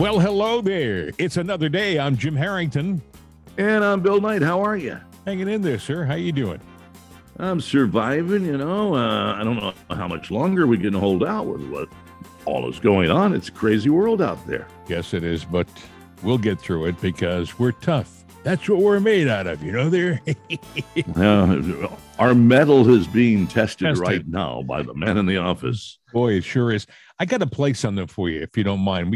Well, hello there. It's another day. I'm Jim Harrington. And I'm Bill Knight. How are you? Hanging in there, sir. How you doing? I'm surviving, you know. I don't know how much longer we can hold out with what all is going on. It's a crazy world out there. Yes, it is, but we'll get through it because we're tough. That's what we're made out of, you know there. Our metal is being tested right now by the man in the office. Boy, it sure is. I got a play something for you, if you don't mind.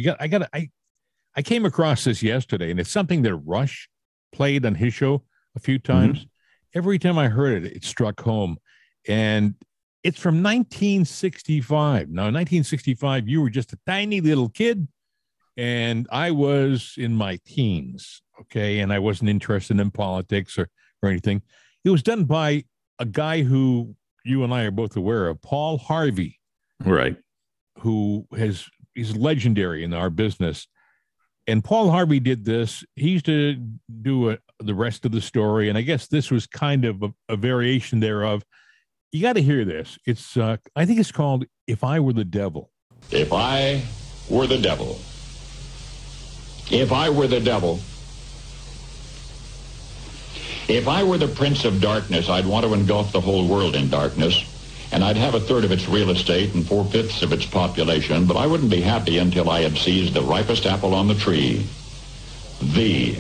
I came across this yesterday, and it's something that Rush played on his show a few times. Mm-hmm. Every time I heard it, it struck home. And it's from 1965. Now, in 1965, you were just a tiny little kid, and I was in my teens, okay? And I wasn't interested in politics or anything. It was done by a guy who you and I are both aware of, Paul Harvey. Right. Who is legendary in our business. And Paul Harvey did this. He used to do the rest of the story, and I guess this was kind of a variation thereof. You got to hear this. It's I think it's called If I Were the Devil. If I were the devil. If I were the devil. If I were the prince of darkness, I'd want to engulf the whole world in darkness, and I'd have a third of its real estate and 4/5 of its population, but I wouldn't be happy until I had seized the ripest apple on the tree, thee.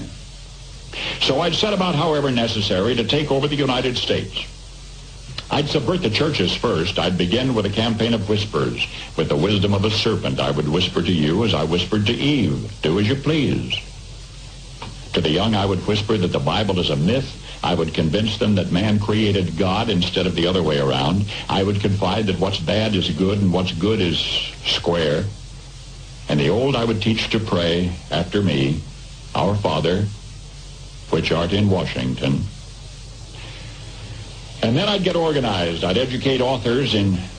So I'd set about, however necessary, to take over the United States. I'd subvert the churches first. I'd begin with a campaign of whispers. With the wisdom of a serpent, I would whisper to you as I whispered to Eve, do as you please. To the young, I would whisper that the Bible is a myth. I would convince them that man created God instead of the other way around. I would confide that what's bad is good and what's good is square. And the old, I would teach to pray after me, Our Father, which art in Washington. And then I'd get organized. I'd educate authors in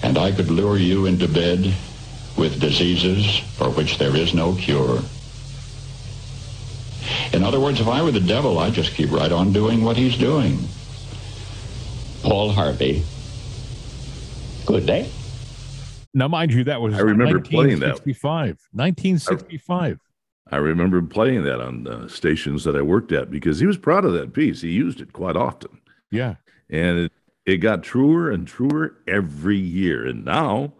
and I could lure you into bed with diseases for which there is no cure. In other words, if I were the devil, I'd just keep right on doing what he's doing. Paul Harvey. Good day. Now, mind you, that was 1965. I remember playing that on the stations that I worked at because he was proud of that piece. He used it quite often. Yeah. And it got truer and truer every year. And now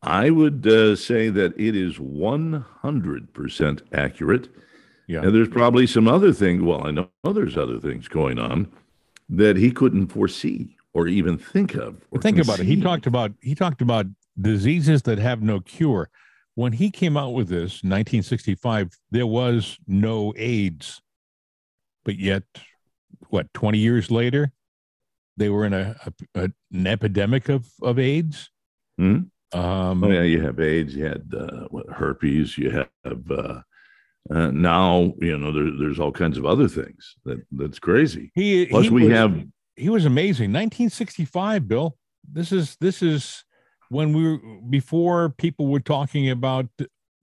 I would say that it is 100% accurate. Yeah. And there's probably some other thing. Well, I know there's other things going on that he couldn't foresee or even think of. Think about it. He talked about diseases that have no cure. When he came out with this in 1965, there was no AIDS, but yet what, 20 years later, they were in an epidemic of AIDS. Mm-hmm. You have AIDS, you had herpes, you have now, you know, there's all kinds of other things that's crazy. He was amazing. 1965, Bill. This is when before people were talking about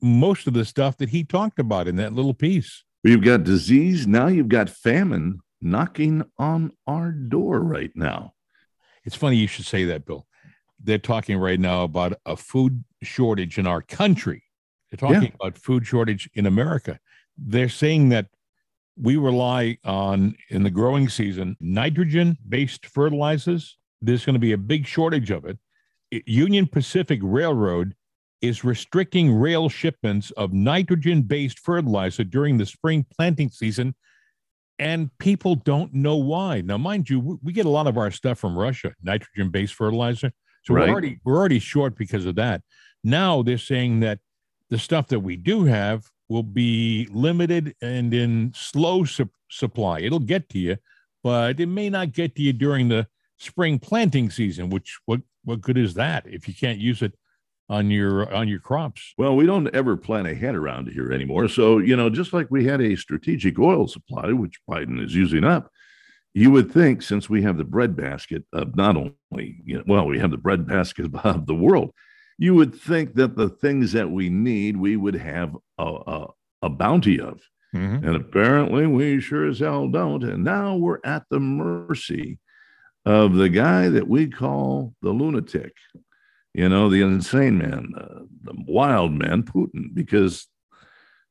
most of the stuff that he talked about in that little piece. You've got disease. Now you've got famine knocking on our door right now. It's funny you should say that, Bill. They're talking right now about a food shortage in our country. They're talking about food shortage in America. They're saying that we rely on, in the growing season, nitrogen-based fertilizers. There's going to be a big shortage of it. Union Pacific Railroad is restricting rail shipments of nitrogen-based fertilizer during the spring planting season, and people don't know why. Now, mind you, we get a lot of our stuff from Russia, nitrogen-based fertilizer. So we're already short because of that. Now they're saying that the stuff that we do have will be limited and in slow supply. It'll get to you, but it may not get to you during the spring planting season, which what good is that if you can't use it on your crops? Well, we don't ever plan ahead around here anymore. So, you know, just like we had a strategic oil supply, which Biden is using up, you would think, since we have the breadbasket of not only, you know, well, we have the breadbasket of the world, you would think that the things that we need, we would have a bounty of. Mm-hmm. And apparently we sure as hell don't. And now we're at the mercy of the guy that we call the lunatic, you know, the insane man, the wild man, Putin, because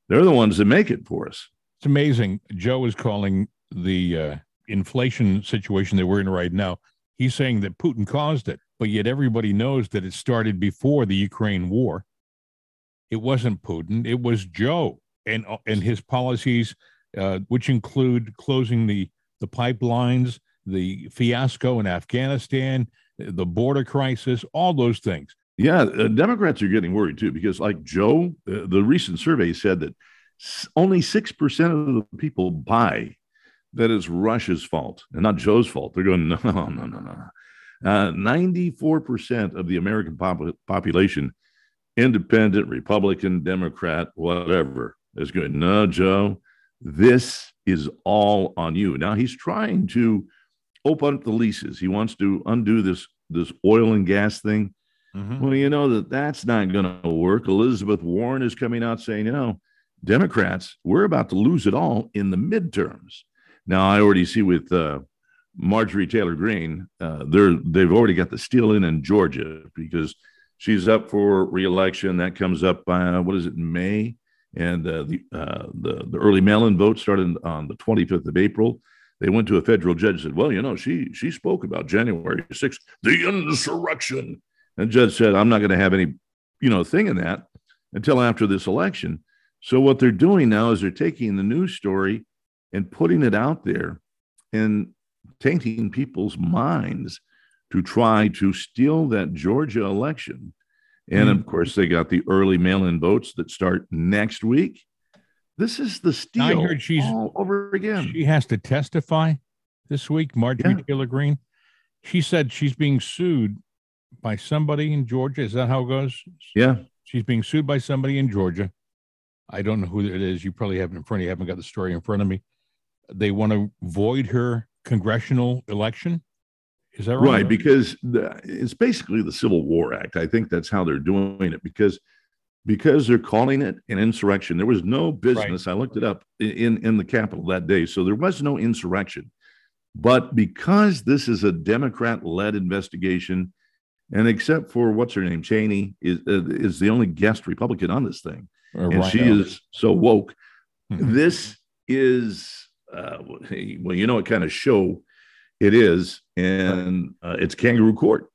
they're the ones that make it for us. It's amazing. Joe is calling the inflation situation that we're in right now. He's saying that Putin caused it. But yet everybody knows that it started before the Ukraine war. It wasn't Putin. It was Joe and his policies, which include closing the pipelines, the fiasco in Afghanistan, the border crisis, all those things. Yeah, Democrats are getting worried, too, because like Joe, the recent survey said that only 6% of the people buy that it's Russia's fault and not Joe's fault. They're going, no. 94% of the American population, independent, Republican, Democrat, whatever, is going, no, Joe, this is all on you. Now, he's trying to open up the leases. He wants to undo this oil and gas thing. Mm-hmm. Well, you know that's not going to work. Elizabeth Warren is coming out saying, you know, Democrats, we're about to lose it all in the midterms. Now, I already see with Marjorie Taylor Greene, they've already got the steal in Georgia because she's up for re-election. That comes up by May, and the early mail-in vote started on the 25th of April. They went to a federal judge and said, "Well, you know, she spoke about January 6th, the insurrection," and the judge said, "I'm not going to have any, you know, thing in that until after this election." So what they're doing now is they're taking the news story and putting it out there, and tainting people's minds to try to steal that Georgia election. And of course, they got the early mail-in votes that start next week. This is the steal I heard she's, all over again. She has to testify this week, Marjorie Taylor Greene. She said she's being sued by somebody in Georgia. Is that how it goes? Yeah. She's being sued by somebody in Georgia. I don't know who it is. You probably have it in front of you. I haven't got the story in front of me. They want to void her congressional election? Is that right? Right, because it's basically the Civil War Act. I think that's how they're doing it because they're calling it an insurrection. There was no business. Right. I looked it up in the Capitol that day. So there was no insurrection. But because this is a Democrat-led investigation, and except for what's her name, Cheney, is the only guest Republican on this thing. And she is so woke. Mm-hmm. This is... well, you know what kind of show it is, and it's kangaroo court.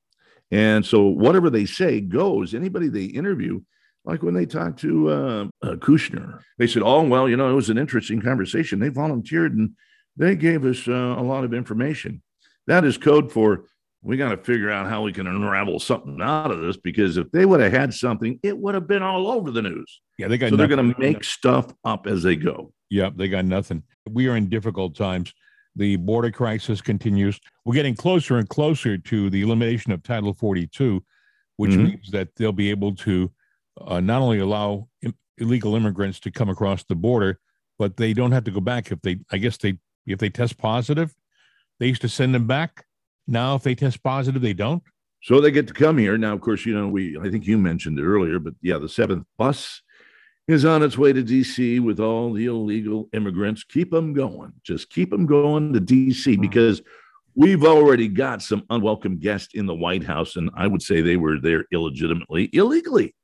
And so whatever they say goes. Anybody they interview, like when they talked to Kushner, they said, oh, well, you know, it was an interesting conversation. They volunteered, and they gave us a lot of information. That is code for we got to figure out how we can unravel something out of this, because if they would have had something, it would have been all over the news. Yeah, they got so nothing. They're going to make stuff up as they go. Yep, they got nothing. We are in difficult times. The border crisis continues. We're getting closer and closer to the elimination of Title 42, which means that they'll be able to not only allow illegal immigrants to come across the border, but they don't have to go back if they, I guess they, if they test positive, they used to send them back. Now, if they test positive, they don't. So they get to come here. Now, of course, you know, I think you mentioned it earlier, but yeah, the 7th bus is on its way to D.C. with all the illegal immigrants. Keep them going. Just keep them going to D.C. because we've already got some unwelcome guests in the White House, and I would say they were there illegitimately, illegally,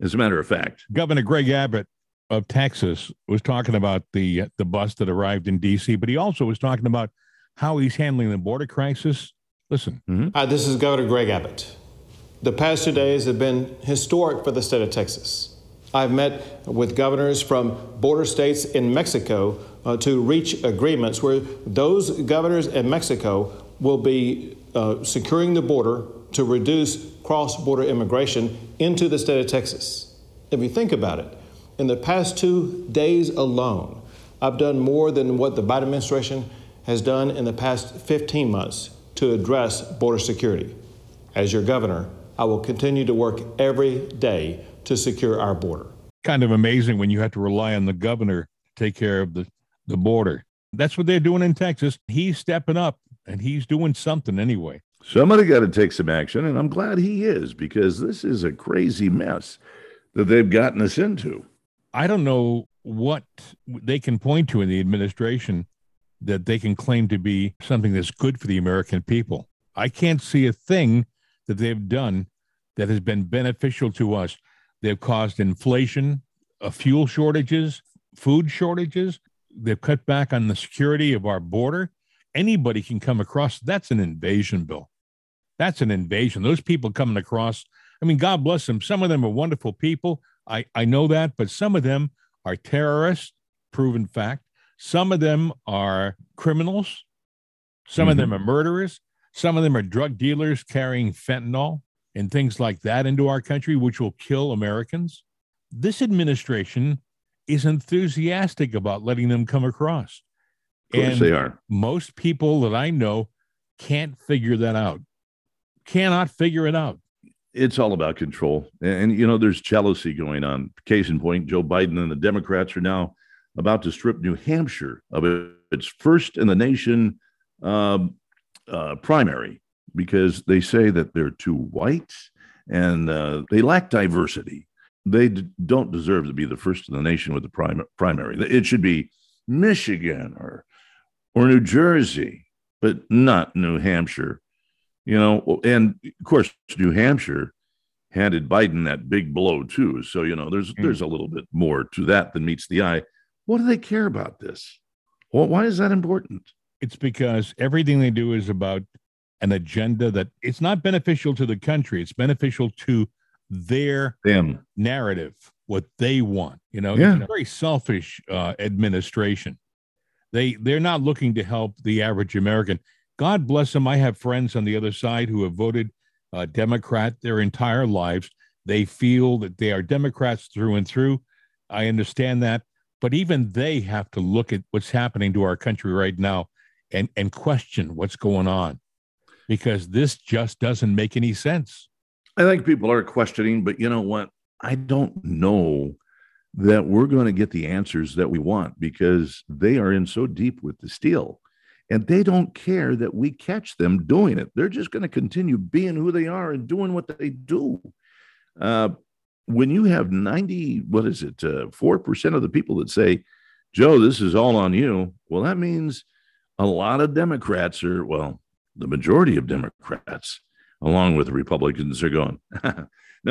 as a matter of fact. Governor Greg Abbott of Texas was talking about the bus that arrived in D.C., but he also was talking about how he's handling the border crisis. Listen. Hi, this is Governor Greg Abbott. The past 2 days have been historic for the state of Texas. I've met with governors from border states in Mexico to reach agreements where those governors in Mexico will be securing the border to reduce cross-border immigration into the state of Texas. If you think about it, in the past 2 days alone, I've done more than what the Biden administration has done in the past 15 months to address border security. As your governor, I will continue to work every day to secure our border. Kind of amazing when you have to rely on the governor to take care of the border. That's what they're doing in Texas. He's stepping up, and he's doing something anyway. Somebody got to take some action, and I'm glad he is, because this is a crazy mess that they've gotten us into. I don't know what they can point to in the administration that they can claim to be something that's good for the American people. I can't see a thing that they've done that has been beneficial to us. They've caused inflation, fuel shortages, food shortages. They've cut back on the security of our border. Anybody can come across. That's an invasion, Bill. That's an invasion. Those people coming across, I mean, God bless them. Some of them are wonderful people. I know that, but some of them are terrorists, proven fact. Some of them are criminals. Some of them are murderers. Some of them are drug dealers carrying fentanyl and things like that into our country, which will kill Americans. This administration is enthusiastic about letting them come across. Of course they are. Most people that I know can't figure that out, cannot figure it out. It's all about control. And, you know, there's jealousy going on. Case in point, Joe Biden and the Democrats are now about to strip New Hampshire of its first in the nation primary because they say that they're too white and they lack diversity. They don't deserve to be the first in the nation with the primary. It should be Michigan or New Jersey, but not New Hampshire. You know, and of course, New Hampshire handed Biden that big blow too. So, you know, there's a little bit more to that than meets the eye. What do they care about this? Well, why is that important? It's because everything they do is about an agenda that it's not beneficial to the country. It's beneficial to them. Narrative, what they want. You know, it's a very selfish administration. They're not looking to help the average American. God bless them. I have friends on the other side who have voted Democrat their entire lives. They feel that they are Democrats through and through. I understand that. But even they have to look at what's happening to our country right now and question what's going on, because this just doesn't make any sense. I think people are questioning, but you know what? I don't know that we're going to get the answers that we want because they are in so deep with the steel and they don't care that we catch them doing it. They're just going to continue being who they are and doing what they do. When you have 4% of the people that say, Joe, this is all on you. Well, that means a lot of Democrats the majority of Democrats, along with the Republicans, are going,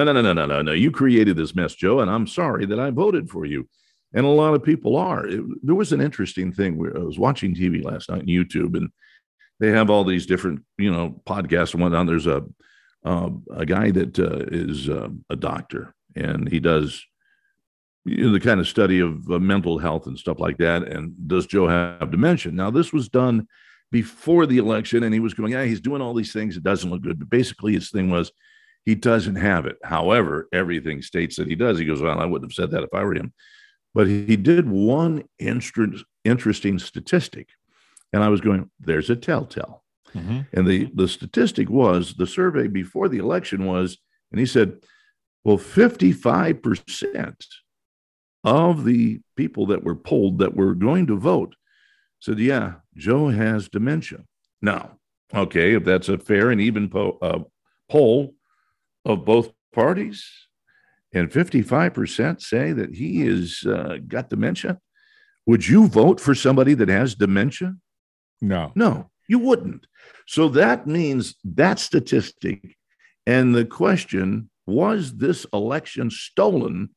no. You created this mess, Joe, and I'm sorry that I voted for you. And a lot of people are. There was an interesting thing. I was watching TV last night on YouTube, and they have all these different, you know, podcasts and whatnot. There's a guy that is a doctor. And he does, you know, the kind of study of mental health and stuff like that. And does Joe have dementia? Now, this was done before the election, and he was going, he's doing all these things. It doesn't look good. But basically, his thing was he doesn't have it. However, everything states that he does. He goes, well, I wouldn't have said that if I were him. But he did one interesting statistic. And I was going, there's a telltale. Mm-hmm. And the statistic was, the survey before the election was, and he said, well, 55% of the people that were polled that were going to vote said, yeah, Joe has dementia. Now, okay, if that's a fair and even poll of both parties, and 55% say that he has got dementia, would you vote for somebody that has dementia? No. No, you wouldn't. So that means that statistic and the question, was this election stolen,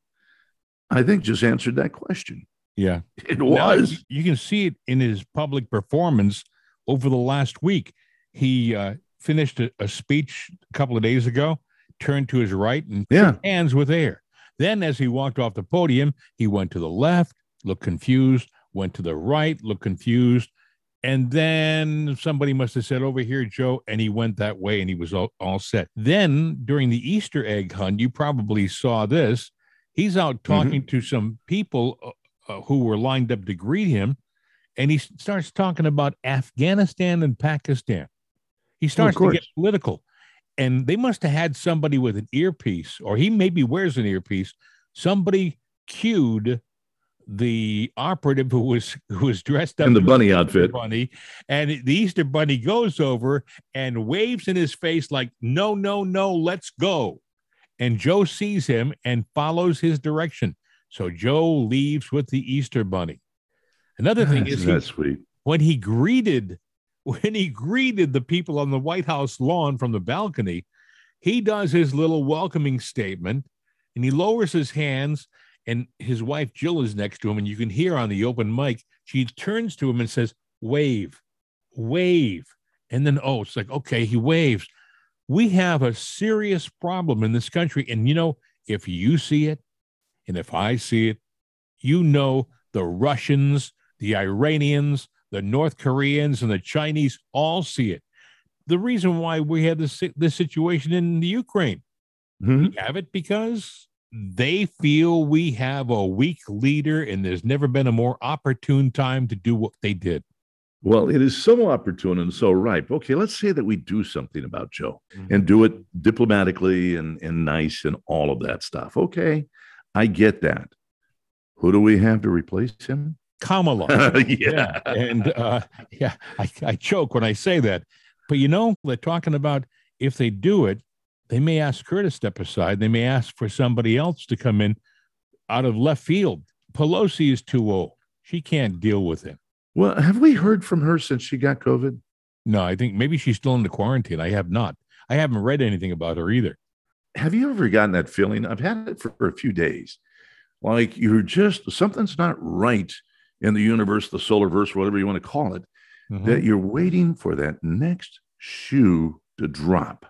I think just answered that question. Yeah. It was. Now, you can see it in his public performance over the last week. He finished a speech a couple of days ago, turned to his right and shook hands with air. Then as he walked off the podium, he went to the left, looked confused, went to the right, looked confused. And then somebody must have said, over here, Joe, and he went that way and he was all set. Then during the Easter egg hunt, you probably saw this. He's out talking to some people who were lined up to greet him, and he starts talking about Afghanistan and Pakistan. He starts to get political, and they must have had somebody with an earpiece, or he maybe wears an earpiece. Somebody cued the operative who was dressed up in the bunny outfit, and the Easter bunny goes over and waves in his face like, no, no, no, let's go. And Joe sees him and follows his direction. So Joe leaves with the Easter bunny. Another thing is that's sweet. When he greeted the people on the White House lawn from the balcony, he does his little welcoming statement and he lowers his hands. And his wife, Jill, is next to him. And you can hear on the open mic, she turns to him and says, wave, wave. And then, oh, it's like, okay, he waves. We have a serious problem in this country. And, you know, if you see it and if I see it, you know, the Russians, the Iranians, the North Koreans and the Chinese all see it. The reason why we have this situation in the Ukraine, we have it because they feel we have a weak leader, and there's never been a more opportune time to do what they did. Well, it is so opportune and so ripe. Okay, let's say that we do something about Joe and do it diplomatically and nice and all of that stuff. Okay, I get that. Who do we have to replace him? Kamala. I choke when I say that. But, you know, they're talking about if they do it, they may ask her to step aside. They may ask for somebody else to come in out of left field. Pelosi is too old. She can't deal with it. Well, have we heard from her since she got COVID? No, I think maybe she's still in the quarantine. I have not. I haven't read anything about her either. Have you ever gotten that feeling? I've had it for a few days. Like you're just, something's not right in the universe, the solar verse, whatever you want to call it, that you're waiting for that next shoe to drop.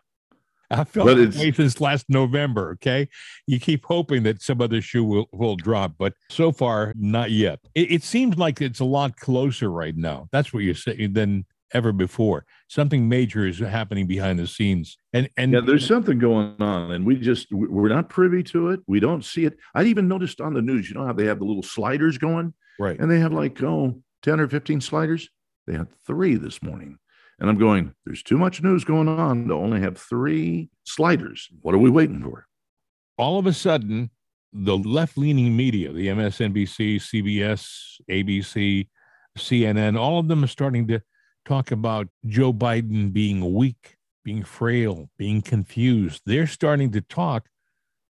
I felt that way since last November, okay? You keep hoping that some other shoe will drop, but so far, not yet. It seems like it's a lot closer right now. That's what you're saying, than ever before. Something major is happening behind the scenes. And yeah, there's something going on, and we're not privy to it. We don't see it. I even noticed on the news, you know how they have the little sliders going? Right. And they have like, 10 or 15 sliders? They had 3 this morning. And I'm going, there's too much news going on to only have 3 sliders. What are we waiting for? All of a sudden, the left-leaning media, the MSNBC, CBS, ABC, CNN, all of them are starting to talk about Joe Biden being weak, being frail, being confused. They're starting to talk.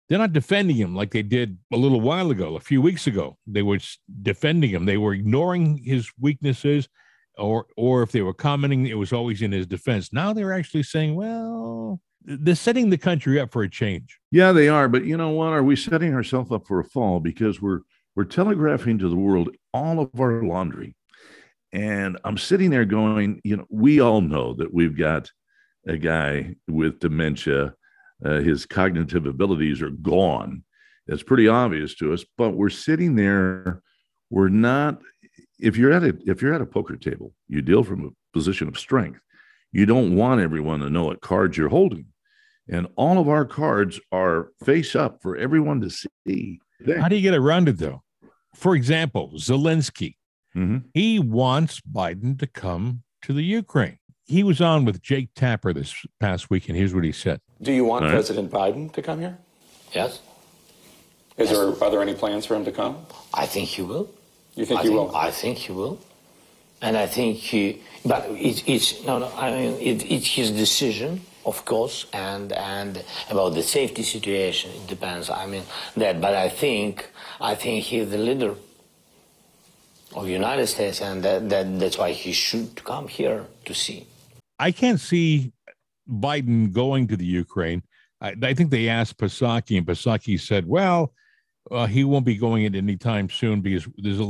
They're not defending him like they did a little while ago, a few weeks ago. They were defending him. They were ignoring his weaknesses. Or if they were commenting, it was always in his defense. Now they're actually saying, well, they're setting the country up for a change. Yeah, they are. But you know what? Are we setting ourselves up for a fall? Because we're telegraphing to the world all of our laundry. And I'm sitting there going, you know, we all know that we've got a guy with dementia. His cognitive abilities are gone. That's pretty obvious to us. But we're sitting there. We're not... If you're at a poker table, you deal from a position of strength. You don't want everyone to know what cards you're holding. And all of our cards are face up for everyone to see. How do you get around it, though? For example, Zelensky. Mm-hmm. He wants Biden to come to the Ukraine. He was on with Jake Tapper this past week, and here's what he said. Do you want President Biden to come here? Yes. Are there any plans for him to come? I think he will. You think he will? I think he will. And I think he... But it's his decision, of course, and about the safety situation, it depends. I mean, that. But I think he's the leader of the United States, and that's why he should come here to see. I can't see Biden going to the Ukraine. I think they asked Psaki, and Psaki said, well, he won't be going at any time soon because there's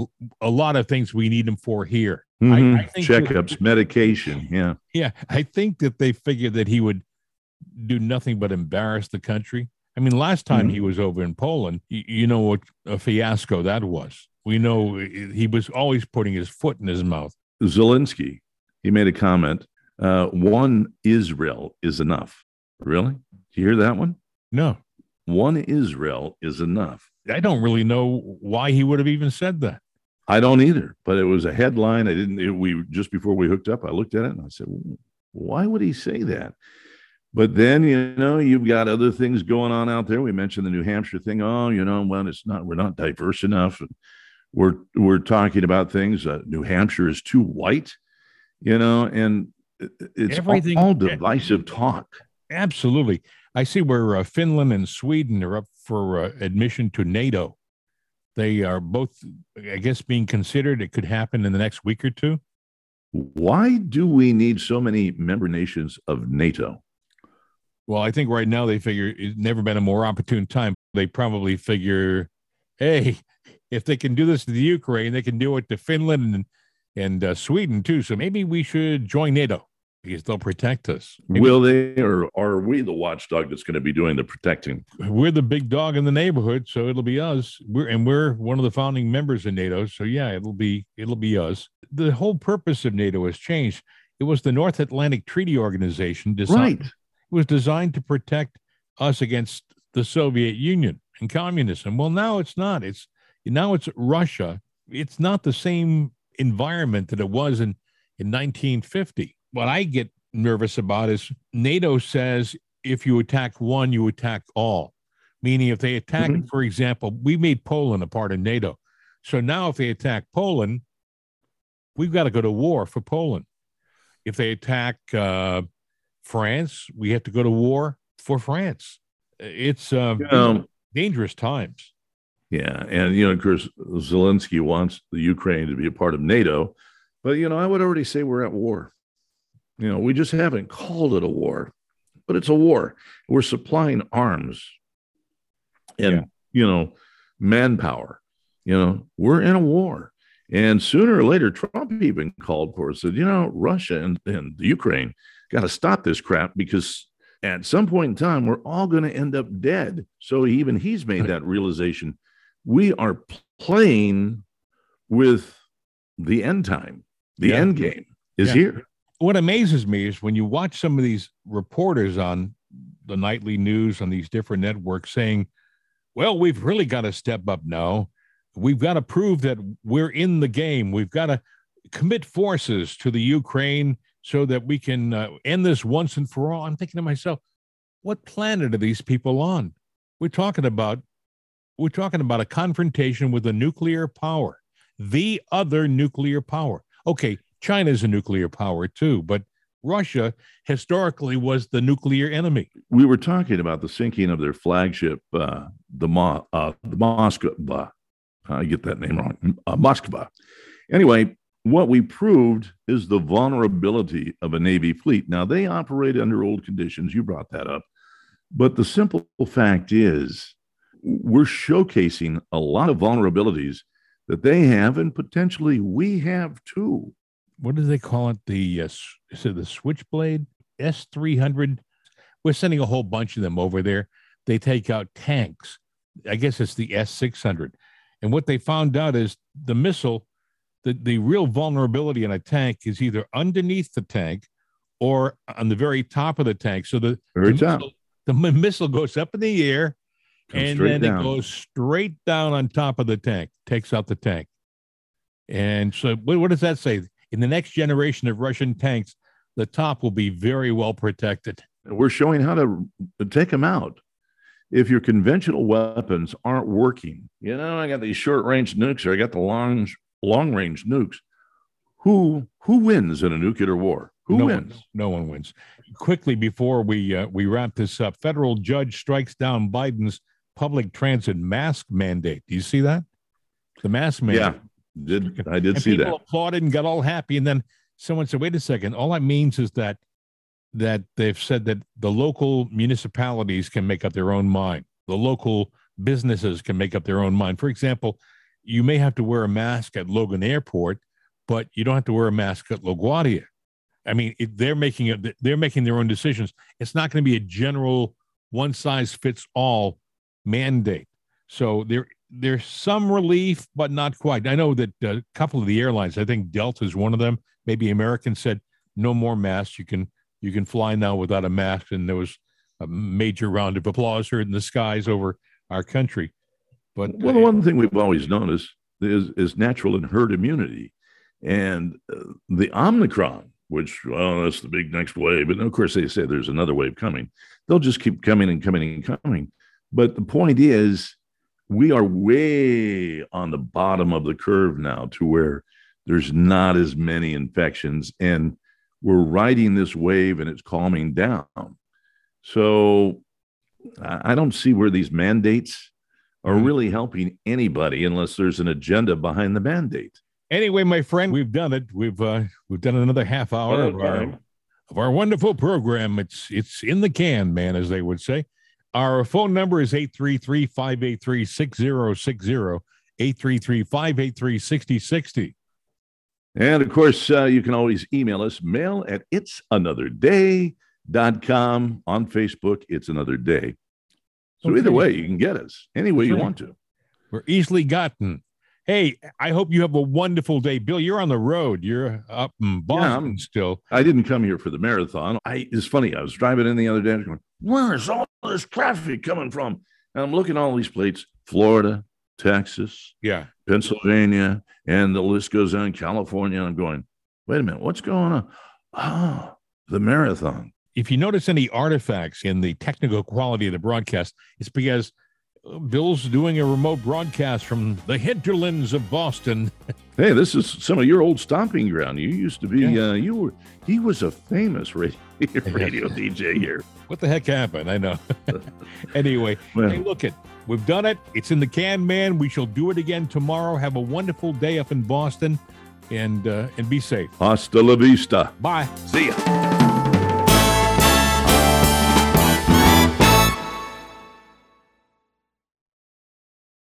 a lot of things we need him for here. Mm-hmm. I think checkups, medication. Yeah. Yeah. I think that they figured that he would do nothing but embarrass the country. I mean, last time mm-hmm. he was over in Poland, you know what a fiasco that was. We know he was always putting his foot in his mouth. Zelensky, he made a comment. One Israel is enough. Really? Do you hear that one? No. One Israel is enough. I don't really know why he would have even said that. I don't either, but it was a headline. Just before we hooked up, I looked at it and I said, why would he say that? But then, you've got other things going on out there. We mentioned the New Hampshire thing. Oh, we're not diverse enough. And we're talking about things. New Hampshire is too white, and it's all divisive talk. Absolutely. I see where Finland and Sweden are up for admission to NATO. They are both, I guess, being considered. It could happen in the next week or two. Why do we need so many member nations of NATO? Well, I think right now they figure it's never been a more opportune time. They probably figure, hey, if they can do this to the Ukraine, they can do it to Finland and Sweden, too. So maybe we should join NATO because they'll protect us. Maybe. Will they, or are we the watchdog that's going to be doing the protecting? We're the big dog in the neighborhood, so it'll be us. We're one of the founding members of NATO, so yeah, it'll be us. The whole purpose of NATO has changed. It was the North Atlantic Treaty Organization designed. Right. It was designed to protect us against the Soviet Union and communism. Well, now it's not. Now it's Russia. It's not the same environment that it was in 1950. What I get nervous about is NATO says if you attack one, you attack all. Meaning if they attack, mm-hmm. for example, we made Poland a part of NATO. So now if they attack Poland, we've got to go to war for Poland. If they attack France, we have to go to war for France. It's dangerous times. Yeah. And, of course, Zelensky wants the Ukraine to be a part of NATO. But, I would already say we're at war. We just haven't called it a war, but it's a war. We're supplying arms and, manpower. We're in a war. And sooner or later, Trump even called for it, said, Russia and the Ukraine got to stop this crap because at some point in time, we're all going to end up dead. So even he's made that realization. We are playing with the end time. The end game is here. What amazes me is when you watch some of these reporters on the nightly news on these different networks saying, well, we've really got to step up now. We've got to prove that we're in the game. We've got to commit forces to the Ukraine so that we can end this once and for all. I'm thinking to myself, what planet are these people on? We're talking about a confrontation with a nuclear power, the other nuclear power. Okay. China's a nuclear power, too, but Russia historically was the nuclear enemy. We were talking about the sinking of their flagship, the Moskva. I get that name wrong. Moskva. Anyway, what we proved is the vulnerability of a Navy fleet. Now, they operate under old conditions. You brought that up. But the simple fact is we're showcasing a lot of vulnerabilities that they have, and potentially we have, too. What do they call it? The Switchblade S-300. We're sending a whole bunch of them over there. They take out tanks. I guess it's the S-600. And what they found out is the missile, the real vulnerability in a tank is either underneath the tank or on the very top of the tank. So the missile goes up in the air and then it goes straight down on top of the tank, takes out the tank. And so what does that say? In the next generation of Russian tanks, the top will be very well protected. We're showing how to take them out. If your conventional weapons aren't working, you know, I got these short-range nukes or I got the long-range nukes. Who wins in a nuclear war? Who wins? No one wins. Quickly, before we wrap this up, federal judge strikes down Biden's public transit mask mandate. Do you see that? The mask mandate. Yeah, I did see that. People applauded and got all happy, and then someone said, "Wait a second! All that means is that they've said that the local municipalities can make up their own mind. The local businesses can make up their own mind. For example, you may have to wear a mask at Logan Airport, but you don't have to wear a mask at LaGuardia." I mean, they're making their own decisions. It's not going to be a general one-size-fits-all mandate. So there's some relief, but not quite. I know that a couple of the airlines, I think Delta is one of them, maybe American, said no more masks. You can fly now without a mask. And there was a major round of applause heard in the skies over our country. But the one thing we've always noticed is natural and herd immunity, and the Omicron, which, well, that's the big next wave. And of course, they say there's another wave coming. They'll just keep coming and coming and coming. But the point is, we are way on the bottom of the curve now to where there's not as many infections. And we're riding this wave and it's calming down. So I don't see where these mandates are really helping anybody unless there's an agenda behind the mandate. Anyway, my friend, we've done it. We've done another half hour of our wonderful program. It's in the can, man, as they would say. Our phone number is 833-583-6060, 833-583-6060. And, of course, you can always email us, mail at itsanotherday.com. On Facebook, It's Another Day. So either way, you can get us any way you want to. We're easily gotten. Hey, I hope you have a wonderful day. Bill, you're on the road. You're up in Boston still. I didn't come here for the marathon. It's funny. I was driving in the other day. I was going, where is all this traffic coming from? And I'm looking at all these plates, Florida, Texas, Pennsylvania, and the list goes on, California. And I'm going, wait a minute, what's going on? Ah, the marathon. If you notice any artifacts in the technical quality of the broadcast, it's because Bill's doing a remote broadcast from the hinterlands of Boston. Hey, this is some of your old stomping ground. You used to be, he was a famous radio DJ here. What the heck happened? I know. Anyway, we've done it. It's in the can, man. We shall do it again tomorrow. Have a wonderful day up in Boston and be safe. Hasta la vista. Bye. See ya.